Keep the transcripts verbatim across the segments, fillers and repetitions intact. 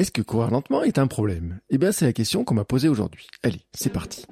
Est-ce que courir lentement est un problème? Eh bien, c'est la question qu'on m'a posée aujourd'hui. Allez, c'est parti.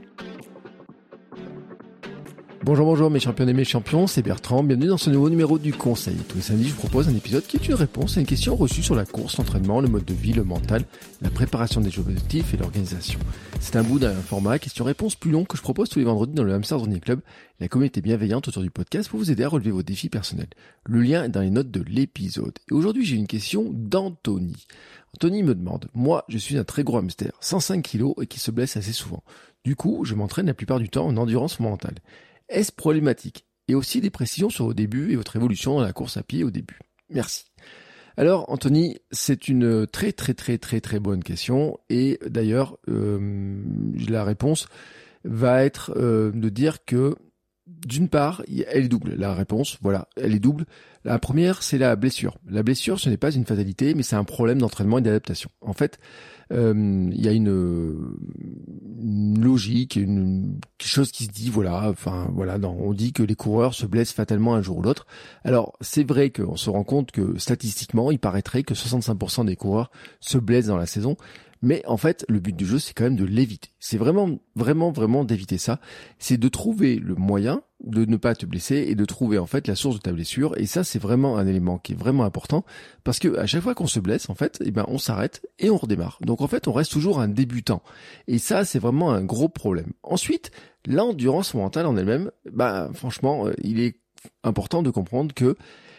Bonjour, bonjour mes champions et mes champions, c'est Bertrand, bienvenue dans ce nouveau numéro du Conseil. Tous les samedis, je vous propose un épisode qui est une réponse à une question reçue sur la course, l'entraînement, le mode de vie, le mental, la préparation des objectifs et l'organisation. C'est un bout d'un format question-réponse plus long que je propose tous les vendredis dans le Hamsters Journey Club, la communauté bienveillante autour du podcast pour vous aider à relever vos défis personnels. Le lien est dans les notes de l'épisode. Et aujourd'hui, j'ai une question d'Anthony. Anthony me demande « Moi, je suis un très gros hamster, cent cinq kilos et qui se blesse assez souvent. Du coup, je m'entraîne la plupart du temps en endurance mentale. » Est-ce problématique? Et aussi des précisions sur vos débuts et votre évolution dans la course à pied au début. Merci. Alors Anthony, c'est une très très très très très bonne question et d'ailleurs euh, la réponse va être euh, de dire que d'une part, elle est double. La réponse, voilà, elle est double. La première, c'est la blessure. La blessure, ce n'est pas une fatalité, mais c'est un problème d'entraînement et d'adaptation. En fait, euh, il y a une, une logique, une quelque chose qui se dit, voilà, enfin, voilà, non, on dit que les coureurs se blessent fatalement un jour ou l'autre. Alors, c'est vrai qu'on se rend compte que statistiquement, il paraîtrait que soixante-cinq pour cent des coureurs se blessent dans la saison. Mais en fait, le but du jeu, c'est quand même de l'éviter. C'est vraiment, vraiment, vraiment d'éviter ça. C'est de trouver le moyen de ne pas te blesser et de trouver en fait la source de ta blessure. Et ça, c'est vraiment un élément qui est vraiment important parce que à chaque fois qu'on se blesse, en fait, eh ben on s'arrête et on redémarre. Donc en fait, on reste toujours un débutant. Et ça, c'est vraiment un gros problème. Ensuite, l'endurance mentale en elle-même, bah franchement, il est important de comprendre que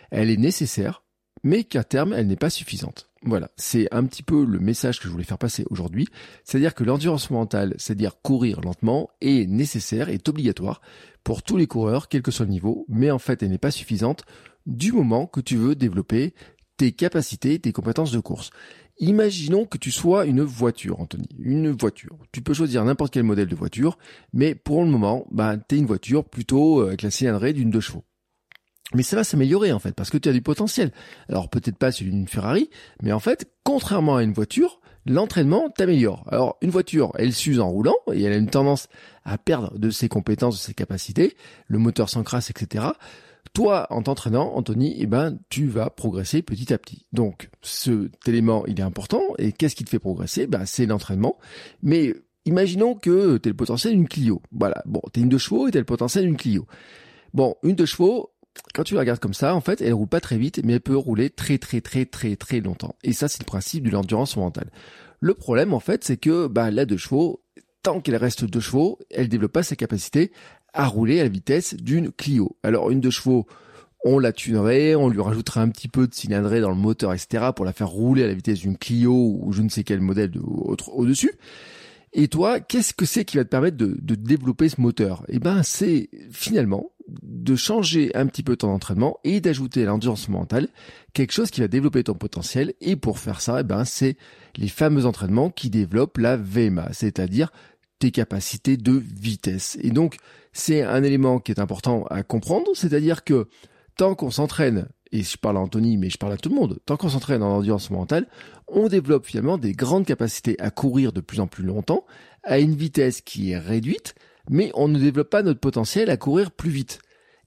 elle est nécessaire, mais qu'à terme, elle n'est pas suffisante. Voilà, c'est un petit peu le message que je voulais faire passer aujourd'hui, c'est-à-dire que l'endurance mentale, c'est-à-dire courir lentement, est nécessaire, est obligatoire pour tous les coureurs, quel que soit le niveau, mais en fait elle n'est pas suffisante du moment que tu veux développer tes capacités, tes compétences de course. Imaginons que tu sois une voiture, Anthony, une voiture. Tu peux choisir n'importe quel modèle de voiture, mais pour le moment, bah, t'es une voiture plutôt avec la cylindrée d'une deux chevaux. Mais ça va s'améliorer en fait, parce que tu as du potentiel. Alors peut-être pas celui d'une Ferrari, mais en fait, contrairement à une voiture, l'entraînement t'améliore. Alors une voiture, elle s'use en roulant, et elle a une tendance à perdre de ses compétences, de ses capacités, le moteur s'encrasse, et cetera. Toi, en t'entraînant, Anthony, eh ben, tu vas progresser petit à petit. Donc cet élément, il est important, et qu'est-ce qui te fait progresser? Ben, c'est l'entraînement, mais imaginons que tu as le potentiel d'une Clio. Voilà, bon, tu es une deux chevaux et tu as le potentiel d'une Clio. Bon, une deux chevaux... Quand tu la regardes comme ça, en fait, elle roule pas très vite, mais elle peut rouler très très très très très longtemps. Et ça, c'est le principe de l'endurance mentale. Le problème, en fait, c'est que bah, la deux chevaux, tant qu'elle reste deux chevaux, elle développe pas sa capacité à rouler à la vitesse d'une Clio. Alors, une deux chevaux, on la tunerait, on lui rajouterait un petit peu de cylindrée dans le moteur, et cetera, pour la faire rouler à la vitesse d'une Clio ou je ne sais quel modèle de, autre, au-dessus. Et toi, qu'est-ce que c'est qui va te permettre de, de développer ce moteur? Eh ben, c'est finalement de changer un petit peu ton entraînement et d'ajouter à l'endurance mentale quelque chose qui va développer ton potentiel. Et pour faire ça, eh ben, c'est les fameux entraînements qui développent la V M A, c'est-à-dire tes capacités de vitesse. Et donc, c'est un élément qui est important à comprendre, c'est-à-dire que tant qu'on s'entraîne, et je parle à Anthony, mais je parle à tout le monde, tant qu'on s'entraîne en endurance mentale, on développe finalement des grandes capacités à courir de plus en plus longtemps, à une vitesse qui est réduite, mais on ne développe pas notre potentiel à courir plus vite.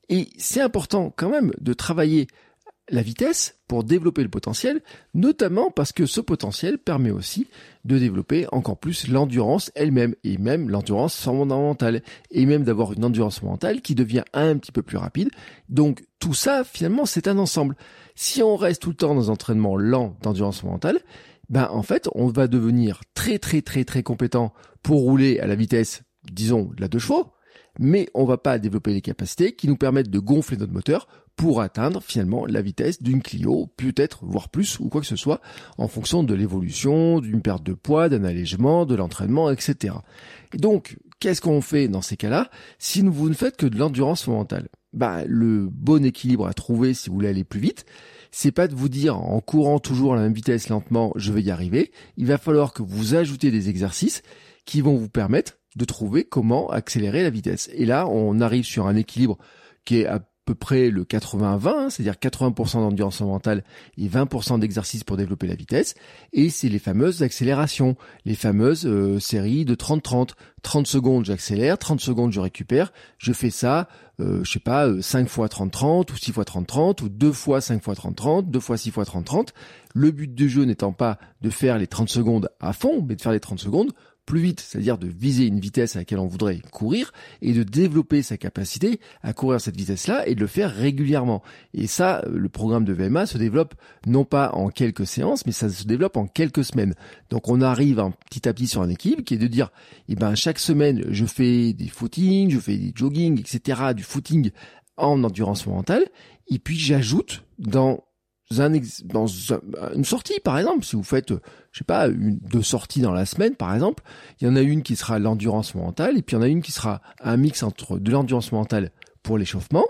Et c'est important quand même de travailler la vitesse pour développer le potentiel, notamment parce que ce potentiel permet aussi de développer encore plus l'endurance elle-même, et même l'endurance fondamentale, et même d'avoir une endurance mentale qui devient un petit peu plus rapide. Donc tout ça, finalement, c'est un ensemble. Si on reste tout le temps dans un entraînement lent d'endurance mentale, ben en fait, on va devenir très très très très compétent pour rouler à la vitesse, disons, de la deux chevaux, mais on va pas développer les capacités qui nous permettent de gonfler notre moteur pour atteindre finalement la vitesse d'une Clio, peut-être, voire plus, ou quoi que ce soit, en fonction de l'évolution, d'une perte de poids, d'un allègement, de l'entraînement, et cetera. Et donc, qu'est-ce qu'on fait dans ces cas-là si vous ne faites que de l'endurance mentale? Bah, le bon équilibre à trouver si vous voulez aller plus vite, c'est pas de vous dire en courant toujours à la même vitesse lentement, je vais y arriver. Il va falloir que vous ajoutez des exercices qui vont vous permettre de trouver comment accélérer la vitesse. Et là, on arrive sur un équilibre qui est à peu près le quatre-vingts vingt, c'est-à-dire quatre-vingts pour cent d'endurance mentale et vingt pour cent d'exercice pour développer la vitesse. Et c'est les fameuses accélérations, les fameuses euh, séries de trente trente. trente secondes j'accélère, trente secondes je récupère, je fais ça, euh, je sais pas, euh, cinq fois trente trente ou six fois trente trente ou deux fois cinq fois trente trente, deux fois six fois trente trente. Le but du jeu n'étant pas de faire les trente secondes à fond, mais de faire les trente secondes plus vite, c'est-à-dire de viser une vitesse à laquelle on voudrait courir et de développer sa capacité à courir à cette vitesse-là et de le faire régulièrement. Et ça, le programme de V M A se développe non pas en quelques séances, mais ça se développe en quelques semaines. Donc on arrive un petit à petit sur un équilibre qui est de dire, eh ben chaque semaine je fais des footings, je fais des jogging, et cetera, du footing en endurance mentale, et puis j'ajoute dans Un ex- dans une sortie, par exemple, si vous faites, je sais pas, une, deux sorties dans la semaine, par exemple, il y en a une qui sera l'endurance mentale, et puis il y en a une qui sera un mix entre de l'endurance mentale pour l'échauffement,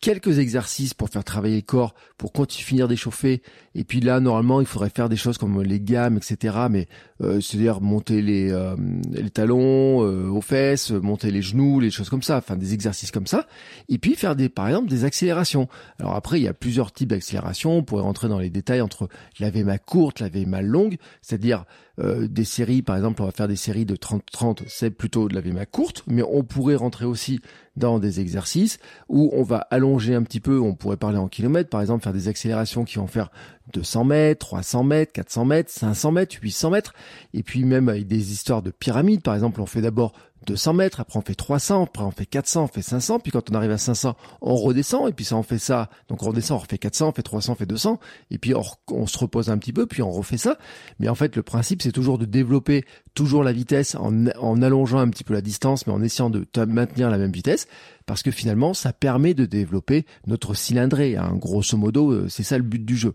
quelques exercices pour faire travailler le corps, pour continuer finir d'échauffer, et puis là, normalement, il faudrait faire des choses comme les gammes, et cetera, mais euh, c'est-à-dire monter les, euh, les talons euh, aux fesses, monter les genoux, les choses comme ça, enfin des exercices comme ça, et puis faire des, par exemple, des accélérations. Alors après, il y a plusieurs types d'accélérations, on pourrait rentrer dans les détails entre la V M A courte, la V M A longue, c'est-à-dire euh, des séries, par exemple, on va faire des séries de trente trente, c'est plutôt de la V M A courte, mais on pourrait rentrer aussi dans des exercices où on va allonger un petit peu, on pourrait parler en kilomètres, par exemple, faire des accélérations qui vont faire deux cents mètres, trois cents mètres, quatre cents mètres, cinq cents mètres, huit cents mètres, et puis même avec des histoires de pyramides, par exemple, on fait d'abord deux cents mètres, après on fait trois cents, après on fait quatre cents, on fait cinq cents, puis quand on arrive à cinq cents, on redescend, et puis ça on fait ça, donc on redescend, on refait quatre cents, on fait trois cents, on fait deux cents, et puis on, on se repose un petit peu, puis on refait ça, mais en fait le principe c'est toujours de développer toujours la vitesse en, en allongeant un petit peu la distance, mais en essayant de maintenir la même vitesse, parce que finalement ça permet de développer notre cylindrée, hein. Grosso modo c'est ça le but du jeu.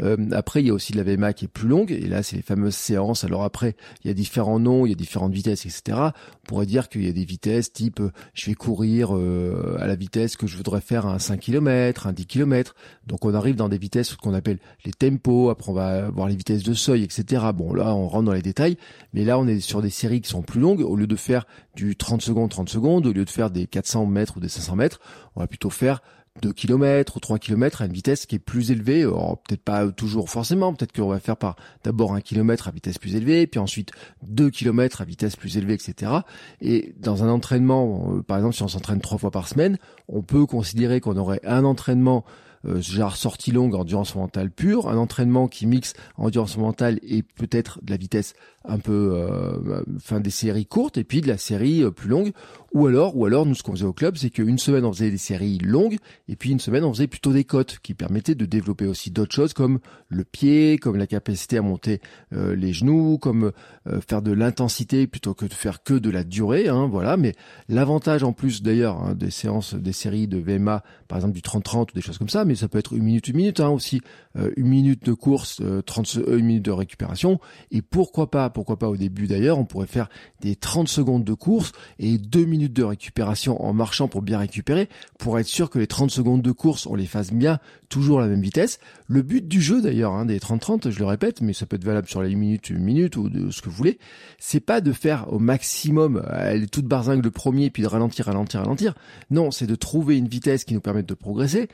Euh, après il y a aussi de la V M A qui est plus longue, et là c'est les fameuses séances, alors après il y a différents noms, il y a différentes vitesses, et cetera. On pourrait dire qu'il y a des vitesses type je vais courir euh, à la vitesse que je voudrais faire à un cinq kilomètres, un dix kilomètres, donc on arrive dans des vitesses qu'on appelle les tempos, après on va voir les vitesses de seuil, et cetera. Bon là on rentre dans les détails, mais là on est sur des séries qui sont plus longues, au lieu de faire du trente secondes, trente secondes, au lieu de faire des quatre cents mètres ou des cinq cents mètres, on va plutôt faire deux kilomètres ou trois kilomètres à une vitesse qui est plus élevée, alors, peut-être pas toujours forcément, peut-être qu'on va faire par d'abord un kilomètre à vitesse plus élevée, puis ensuite deux kilomètres à vitesse plus élevée, et cetera. Et dans un entraînement, par exemple si on s'entraîne trois fois par semaine, on peut considérer qu'on aurait un entraînement Euh, genre sortie longue, endurance mentale pure, un entraînement qui mixe endurance mentale et peut-être de la vitesse un peu, euh, enfin des séries courtes et puis de la série euh, plus longue, ou alors, ou alors nous ce qu'on faisait au club c'est qu'une semaine on faisait des séries longues et puis une semaine on faisait plutôt des côtes qui permettaient de développer aussi d'autres choses comme le pied, comme la capacité à monter euh, les genoux, comme euh, faire de l'intensité plutôt que de faire que de la durée, hein, voilà. Mais l'avantage en plus d'ailleurs hein, des séances, des séries de V M A, par exemple du trente trente ou des choses comme ça, mais ça peut être une minute, une minute hein, aussi, euh, une minute de course, euh, trente, euh, une minute de récupération, et pourquoi pas, pourquoi pas au début d'ailleurs, on pourrait faire des trente secondes de course et deux minutes de récupération en marchant pour bien récupérer, pour être sûr que les trente secondes de course, on les fasse bien, toujours à la même vitesse. Le but du jeu d'ailleurs, hein, des trente trente, je le répète, mais ça peut être valable sur les une minute, une minute ou de ce que vous voulez, c'est pas de faire au maximum, elle est toute barzingue le premier, puis de ralentir, ralentir, ralentir. Non, c'est de trouver une vitesse qui nous permette de progresser,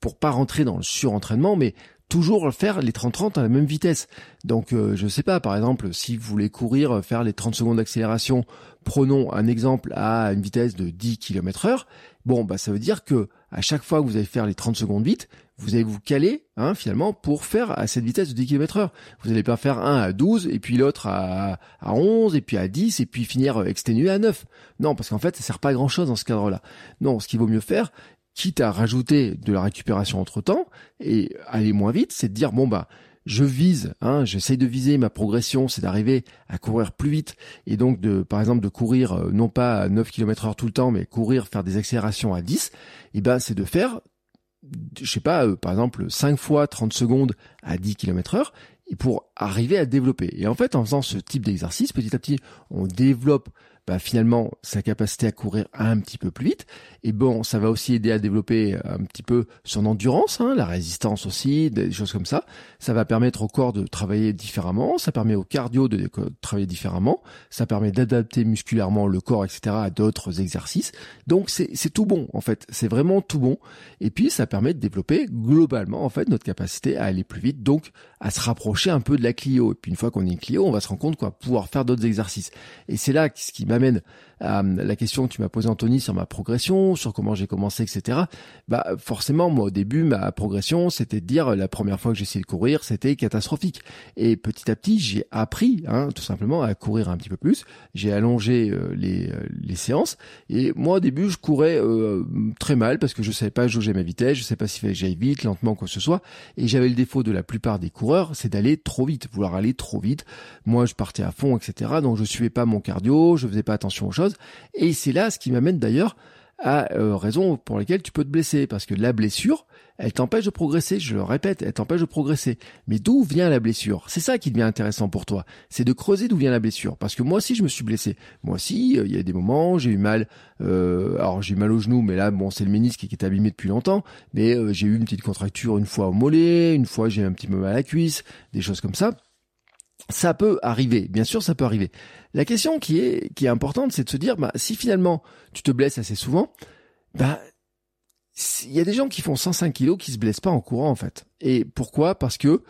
pour pas rentrer dans le surentraînement, mais toujours faire les trente trente à la même vitesse. Donc, euh, je sais pas, par exemple, si vous voulez courir, faire les trente secondes d'accélération, prenons un exemple à une vitesse de dix kilomètres heure, bon, bah, ça veut dire que à chaque fois que vous allez faire les trente secondes vite, vous allez vous caler, hein, finalement, pour faire à cette vitesse de dix kilomètres heure. Vous n'allez pas faire un à douze, et puis l'autre à, à onze, et puis à dix, et puis finir exténué à neuf. Non, parce qu'en fait, ça sert pas à grand chose dans ce cadre-là. Non, ce qu'il vaut mieux faire, quitte à rajouter de la récupération entre-temps et aller moins vite, c'est de dire bon bah je vise, hein, j'essaye de viser ma progression, c'est d'arriver à courir plus vite et donc de par exemple de courir euh, non pas à neuf kilomètres heure tout le temps mais courir faire des accélérations à dix, et ben c'est de faire je sais pas euh, par exemple cinq fois trente secondes à dix kilomètres heure et pour arriver à développer. Et en fait en faisant ce type d'exercice petit à petit on développe bah, finalement sa capacité à courir un petit peu plus vite. Et bon, ça va aussi aider à développer un petit peu son endurance, hein, la résistance aussi, des choses comme ça. Ça va permettre au corps de travailler différemment, ça permet au cardio de travailler différemment, ça permet d'adapter musculairement le corps, et cetera, à d'autres exercices. Donc c'est, c'est tout bon en fait, c'est vraiment tout bon. Et puis ça permet de développer globalement en fait notre capacité à aller plus vite, donc à se rapprocher un peu de la Clio. Et puis une fois qu'on est une Clio, on va se rendre compte qu'on va pouvoir faire d'autres exercices. Et c'est là ce qui m'amène à la question que tu m'as posée, Anthony, sur ma progression, sur comment j'ai commencé, et cetera. Bah forcément, moi au début, ma progression, c'était de dire la première fois que j'ai essayé de courir, c'était catastrophique. Et petit à petit, j'ai appris, hein, tout simplement, à courir un petit peu plus. J'ai allongé euh, les, euh, les séances. Et moi au début, je courais euh, très mal parce que je savais pas jauger ma vitesse, je savais pas si j'allais vite, lentement, quoi que ce soit. Et j'avais le défaut de la plupart des coureurs, c'est d'aller trop vite, vouloir aller trop vite. Moi, je partais à fond, et cetera. Donc, je suivais pas mon cardio, je faisais pas attention aux choses. Et c'est là ce qui m'amène d'ailleurs à euh, raison pour laquelle tu peux te blesser, parce que la blessure, elle t'empêche de progresser, je le répète, elle t'empêche de progresser. Mais d'où vient la blessure? C'est ça qui devient intéressant pour toi, c'est de creuser d'où vient la blessure. Parce que moi aussi, je me suis blessé. Moi aussi, euh, il y a des moments, j'ai eu mal, euh, alors j'ai eu mal au genou, mais là, bon, c'est le ménisque qui est abîmé depuis longtemps, mais euh, j'ai eu une petite contracture une fois au mollet, une fois j'ai eu un petit peu mal à la cuisse, des choses comme ça. Ça peut arriver, bien sûr, ça peut arriver. La question qui est, qui est importante, c'est de se dire, bah, si finalement tu te blesses assez souvent, bah, il y a des gens qui font cent cinq kilos qui se blessent pas en courant, en fait. Et pourquoi? Parce que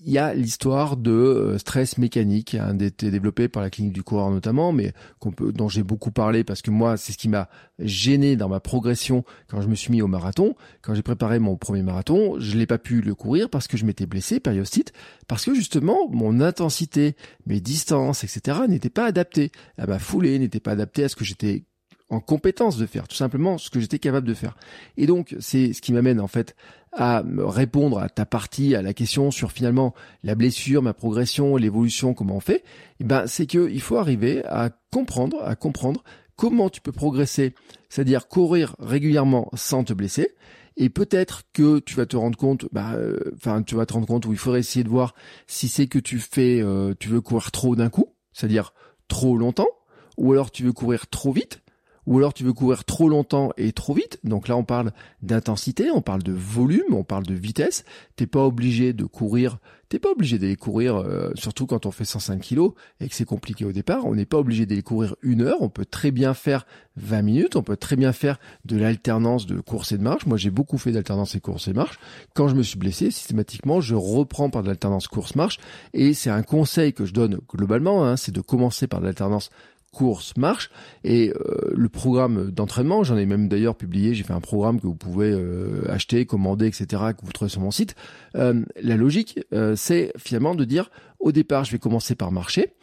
il y a l'histoire de stress mécanique, hein, développé par la clinique du coureur notamment, mais qu'on peut, dont j'ai beaucoup parlé parce que moi, c'est ce qui m'a gêné dans ma progression quand je me suis mis au marathon. Quand j'ai préparé mon premier marathon, je l'ai pas pu le courir parce que je m'étais blessé, périostite, parce que justement, mon intensité, mes distances, et cetera n'étaient pas adaptées à ma foulée, n'étaient pas adaptées à ce que j'étais en compétence de faire, tout simplement ce que j'étais capable de faire. Et donc, c'est ce qui m'amène en fait à répondre à ta partie, à la question sur finalement la blessure, ma progression, l'évolution, comment on fait. Et ben, c'est que il faut arriver à comprendre, à comprendre comment tu peux progresser, c'est-à-dire courir régulièrement sans te blesser. Et peut-être que tu vas te rendre compte, bah, enfin, euh, tu vas te rendre compte où il faudrait essayer de voir si c'est que tu fais, euh, tu veux courir trop d'un coup, c'est-à-dire trop longtemps, ou alors tu veux courir trop vite. Ou alors tu veux courir trop longtemps et trop vite. Donc là, on parle d'intensité, on parle de volume, on parle de vitesse. T'es pas obligé de courir, t'es pas obligé d'aller courir, euh, surtout quand on fait cent cinq kilos et que c'est compliqué au départ. On n'est pas obligé d'aller courir une heure. On peut très bien faire vingt minutes. On peut très bien faire de l'alternance de course et de marche. Moi, j'ai beaucoup fait d'alternance et course et marche. Quand je me suis blessé, systématiquement, je reprends par de l'alternance course-marche. Et c'est un conseil que je donne globalement, hein, c'est de commencer par de l'alternance course, marche, et euh, le programme d'entraînement, j'en ai même d'ailleurs publié, j'ai fait un programme que vous pouvez euh, acheter, commander, et cetera, que vous trouvez sur mon site. Euh, la logique, euh, c'est finalement de dire, au départ, je vais commencer par marcher,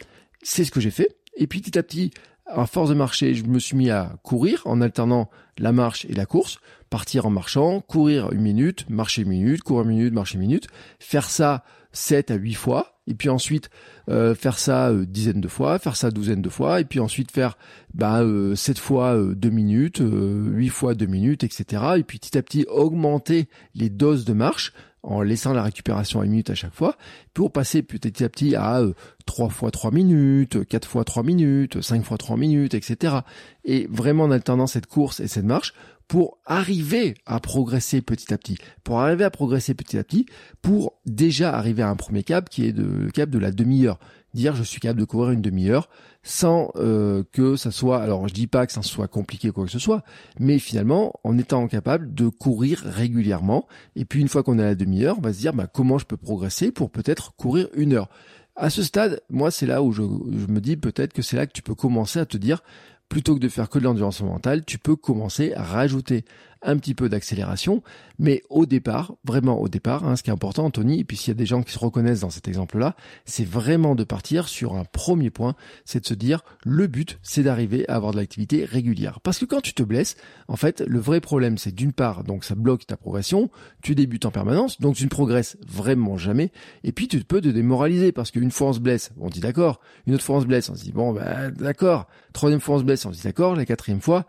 c'est ce que j'ai fait, et puis petit à petit, à force de marcher, je me suis mis à courir en alternant la marche et la course, partir en marchant, courir une minute, marcher une minute, courir une minute, marcher une minute, faire ça sept à huit fois, et puis ensuite euh, faire ça euh, dizaine de fois, faire ça douzaine de fois, et puis ensuite faire bah euh, sept fois deux minutes, euh, huit fois deux minutes, et cetera. Et puis petit à petit augmenter les doses de marche en laissant la récupération à une minute à chaque fois, pour passer petit à petit à euh, trois fois trois minutes, quatre fois trois minutes, cinq fois trois minutes, et cetera. Et vraiment en alternant cette course et cette marche, pour arriver à progresser petit à petit, pour arriver à progresser petit à petit, pour déjà arriver à un premier cap qui est de, le cap de la demi-heure. Dire je suis capable de courir une demi-heure sans euh, que ça soit, alors je dis pas que ça soit compliqué quoi que ce soit, mais finalement en étant capable de courir régulièrement. Et puis une fois qu'on est à la demi-heure, on va se dire bah, comment je peux progresser pour peut-être courir une heure. À ce stade, moi c'est là où je, je me dis peut-être que c'est là que tu peux commencer à te dire, plutôt que de faire que de l'endurance mentale, tu peux commencer à rajouter un petit peu d'accélération, mais au départ, vraiment au départ, hein, ce qui est important, Anthony, et puis s'il y a des gens qui se reconnaissent dans cet exemple-là, c'est vraiment de partir sur un premier point, c'est de se dire, le but, c'est d'arriver à avoir de l'activité régulière. Parce que quand tu te blesses, en fait, le vrai problème, c'est d'une part, donc ça bloque ta progression, tu débutes en permanence, donc tu ne progresses vraiment jamais, et puis tu peux te démoraliser, parce qu'une fois on se blesse, on dit d'accord, une autre fois on se blesse, on se dit bon, bah, d'accord, troisième fois on se blesse, on se dit d'accord, la quatrième fois,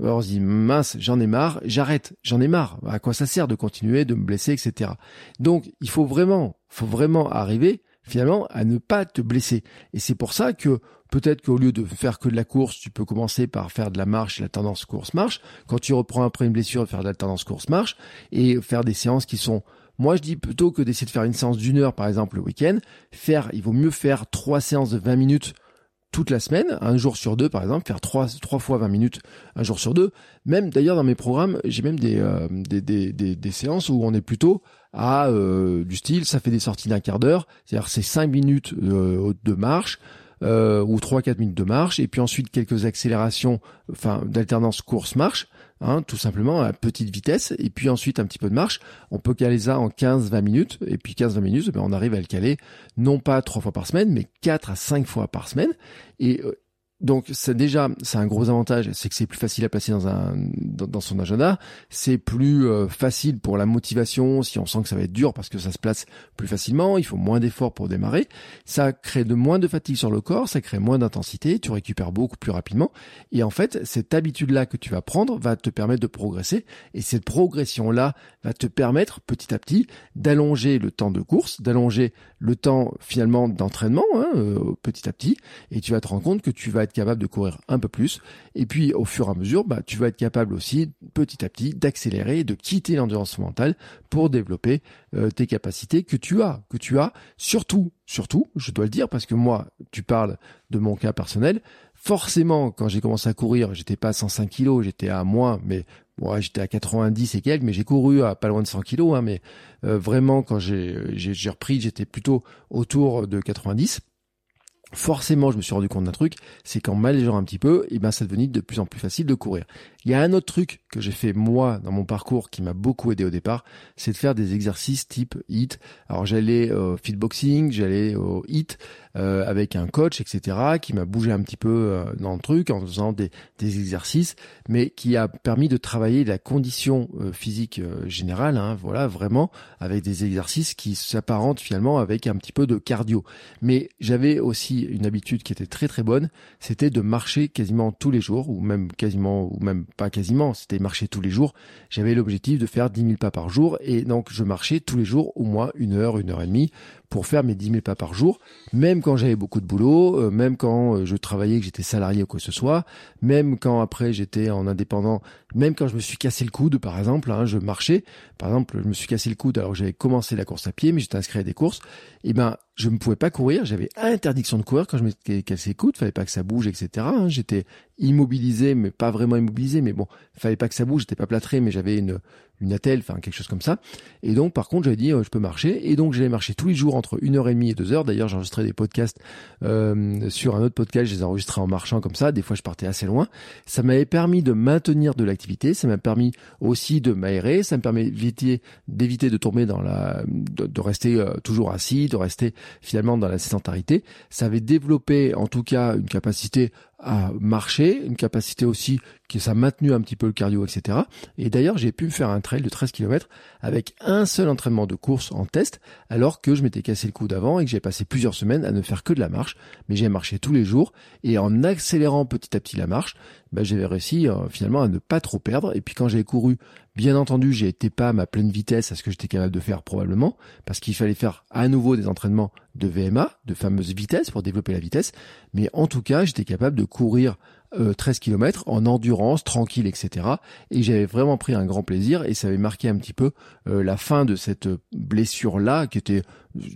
alors on se dit mince, j'en ai marre, j'arrête, j'en ai marre, à quoi ça sert de continuer, de me blesser, et cetera. Donc il faut vraiment, faut vraiment arriver finalement à ne pas te blesser. Et c'est pour ça que Peut-être qu'au lieu de faire que de la course, tu peux commencer par faire de la marche, la tendance course-marche. Quand tu reprends après une blessure, faire de la tendance course-marche et faire des séances qui sont... Moi, je dis plutôt que d'essayer de faire une séance d'une heure, par exemple, le week-end, faire, il vaut mieux faire trois séances de vingt minutes toute la semaine, un jour sur deux, par exemple, faire trois, trois fois vingt minutes, un jour sur deux. Même, d'ailleurs, dans mes programmes, j'ai même des, euh, des, des, des, des séances où on est plutôt à euh, du style, ça fait des sorties d'un quart d'heure, c'est-à-dire c'est cinq minutes euh, de marche, Euh, ou trois à quatre minutes de marche et puis ensuite quelques accélérations, enfin d'alternance course-marche, hein, tout simplement à petite vitesse et puis ensuite un petit peu de marche. On peut caler ça en quinze à vingt minutes et puis quinze à vingt minutes, ben, on arrive à le caler non pas trois fois par semaine mais quatre à cinq fois par semaine. Et euh, donc ça, déjà c'est un gros avantage, c'est que c'est plus facile à placer dans, un, dans, dans son agenda, c'est plus euh, facile pour la motivation si on sent que ça va être dur parce que ça se place plus facilement, il faut moins d'efforts pour démarrer, ça crée de moins de fatigue sur le corps, ça crée moins d'intensité, tu récupères beaucoup plus rapidement et en fait cette habitude-là que tu vas prendre va te permettre de progresser et cette progression-là va te permettre petit à petit d'allonger le temps de course, d'allonger le temps finalement d'entraînement hein, euh, petit à petit et tu vas te rendre compte que tu vas être capable de courir un peu plus et puis au fur et à mesure bah, tu vas être capable aussi petit à petit d'accélérer, de quitter l'endurance mentale pour développer euh, tes capacités que tu as, que tu as surtout, surtout, je dois le dire parce que moi tu parles de mon cas personnel, forcément quand j'ai commencé à courir j'étais pas à cent cinq kilos, j'étais à moins mais ouais, j'étais à quatre-vingt-dix et quelques, mais j'ai couru à pas loin de cent kilos, hein, mais euh, vraiment quand j'ai, j'ai, j'ai repris j'étais plutôt autour de quatre-vingt-dix. Forcément, je me suis rendu compte d'un truc, c'est qu'en m'allégeant un petit peu, eh ben, ça devenait de plus en plus facile de courir. Il y a un autre truc que j'ai fait moi dans mon parcours qui m'a beaucoup aidé au départ, c'est de faire des exercices type HIIT. Alors j'allais au fitboxing, j'allais au HIIT euh, avec un coach, et cetera, qui m'a bougé un petit peu euh, dans le truc en faisant des, des exercices, mais qui a permis de travailler la condition euh, physique euh, générale, hein, voilà, vraiment avec des exercices qui s'apparentent finalement avec un petit peu de cardio. Mais j'avais aussi une habitude qui était très très bonne, c'était de marcher quasiment tous les jours ou même quasiment ou même pas quasiment, c'était marcher tous les jours. J'avais l'objectif de faire dix mille pas par jour et donc je marchais tous les jours au moins une heure, une heure et demie pour faire mes dix mille pas par jour, même quand j'avais beaucoup de boulot, euh, même quand euh, je travaillais, que j'étais salarié ou quoi que ce soit, même quand après j'étais en indépendant, même quand je me suis cassé le coude par exemple, hein, je marchais, par exemple je me suis cassé le coude alors que j'avais commencé la course à pied mais j'étais inscrit à des courses, et ben je ne pouvais pas courir, j'avais interdiction de courir quand je m'étais cassé le coude, fallait pas que ça bouge, et cetera, hein, j'étais immobilisé, mais pas vraiment immobilisé, mais bon, fallait pas que ça bouge, j'étais pas plâtré, mais j'avais une une attelle, enfin quelque chose comme ça. Et donc, par contre, j'avais dit, euh, je peux marcher. Et donc, j'allais marcher tous les jours entre une heure trente et deux heures. D'ailleurs, j'enregistrais des podcasts euh, sur un autre podcast, je les enregistrais en marchant comme ça. Des fois, je partais assez loin. Ça m'avait permis de maintenir de l'activité. Ça m'a permis aussi de m'aérer. Ça me permet d'éviter, d'éviter de tomber dans la... de, de rester euh, toujours assis, de rester finalement dans la sédentarité. Ça avait développé, en tout cas, une capacité à marcher, une capacité aussi que ça maintenu un petit peu le cardio, et cetera. Et d'ailleurs, j'ai pu faire un trail de treize kilomètres avec un seul entraînement de course en test, alors que je m'étais cassé le coude avant et que j'ai passé plusieurs semaines à ne faire que de la marche. Mais j'ai marché tous les jours et en accélérant petit à petit la marche, ben, j'avais réussi euh, finalement à ne pas trop perdre. Et puis quand j'ai couru, bien entendu, j'ai été pas à ma pleine vitesse à ce que j'étais capable de faire probablement, parce qu'il fallait faire à nouveau des entraînements de V M A, de fameuse vitesse pour développer la vitesse. Mais en tout cas, j'étais capable de courir euh, treize kilomètres en endurance, tranquille, et cetera. Et j'avais vraiment pris un grand plaisir et ça avait marqué un petit peu euh, la fin de cette blessure-là qui était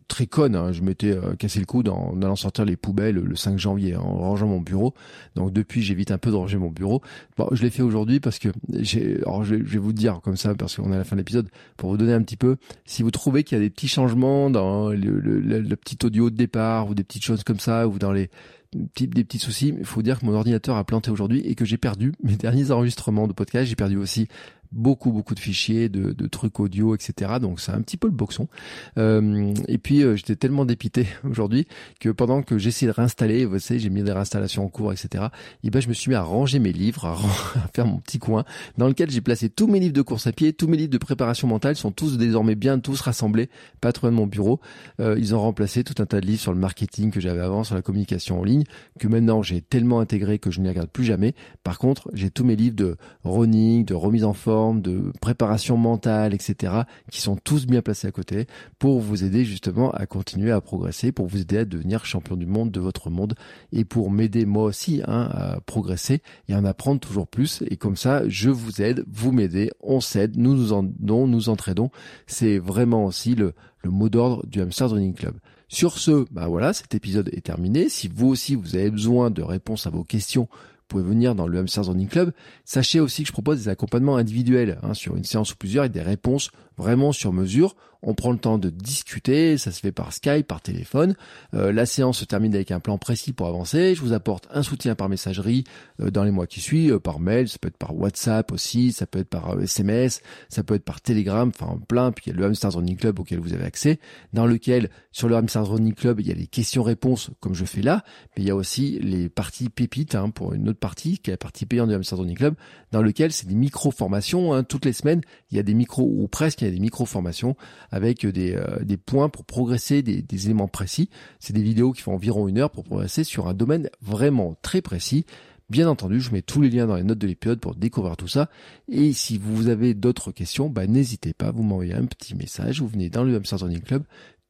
très conne. Hein. Je m'étais euh, cassé le coude en allant sortir les poubelles le cinq janvier, hein, en rangeant mon bureau. Donc depuis, j'évite un peu de ranger mon bureau. Bon, je l'ai fait aujourd'hui parce que j'ai... Alors, je, je vais vous dire comme ça parce qu'on est à la fin de l'épisode pour vous donner un petit peu. Si vous trouvez qu'il y a des petits changements dans le, le, le, le petit audio de départ ou des petites choses comme ça ou dans les... des petits soucis, il faut dire que mon ordinateur a planté aujourd'hui et que j'ai perdu mes derniers enregistrements de podcast, j'ai perdu aussi beaucoup beaucoup de fichiers, de, de trucs audio, et cetera. Donc c'est un petit peu le boxon. Euh, et puis euh, j'étais tellement dépité aujourd'hui que pendant que j'essayais de réinstaller, vous savez, j'ai mis des réinstallations en cours, et cetera. Et ben je me suis mis à ranger mes livres, à, à faire mon petit coin dans lequel j'ai placé tous mes livres de course à pied, tous mes livres de préparation mentale sont tous désormais bien tous rassemblés, pas trop loin de mon bureau. Euh, ils ont remplacé tout un tas de livres sur le marketing que j'avais avant, sur la communication en ligne, que maintenant j'ai tellement intégré que je ne les regarde plus jamais. Par contre, j'ai tous mes livres de running, de remise en forme, forme, de préparation mentale, et cetera, qui sont tous bien placés à côté pour vous aider justement à continuer à progresser, pour vous aider à devenir champion du monde de votre monde et pour m'aider moi aussi hein, à progresser et à en apprendre toujours plus. Et comme ça, je vous aide, vous m'aidez, on s'aide, nous nous en, non, nous entraidons. C'est vraiment aussi le, le mot d'ordre du Hamster Running Club. Sur ce, bah voilà, cet épisode est terminé. Si vous aussi vous avez besoin de réponses à vos questions, vous pouvez venir dans le Hamsters Running Club. Sachez aussi que je propose des accompagnements individuels hein, sur une séance ou plusieurs et des réponses vraiment sur mesure. On prend le temps de discuter, ça se fait par Skype, par téléphone. Euh, la séance se termine avec un plan précis pour avancer. Je vous apporte un soutien par messagerie euh, dans les mois qui suivent, euh, par mail, ça peut être par WhatsApp aussi, ça peut être par euh, S M S, ça peut être par Telegram, enfin plein. Puis il y a le Hamsters Running Club auquel vous avez accès, dans lequel, sur le Hamsters Running Club, il y a les questions-réponses comme je fais là, mais il y a aussi les parties pépites hein, pour une autre partie, qui est la partie payante du Hamsters Running Club, dans lequel c'est des micro-formations. Hein. Toutes les semaines, il y a des micros, ou presque, il y a des micro-formations avec des, euh, des points pour progresser, des, des éléments précis. C'est des vidéos qui font environ une heure pour progresser sur un domaine vraiment très précis. Bien entendu, je mets tous les liens dans les notes de l'épisode pour découvrir tout ça. Et si vous avez d'autres questions, bah, n'hésitez pas, vous m'envoyez un petit message, vous venez dans le Hamsters Running Club.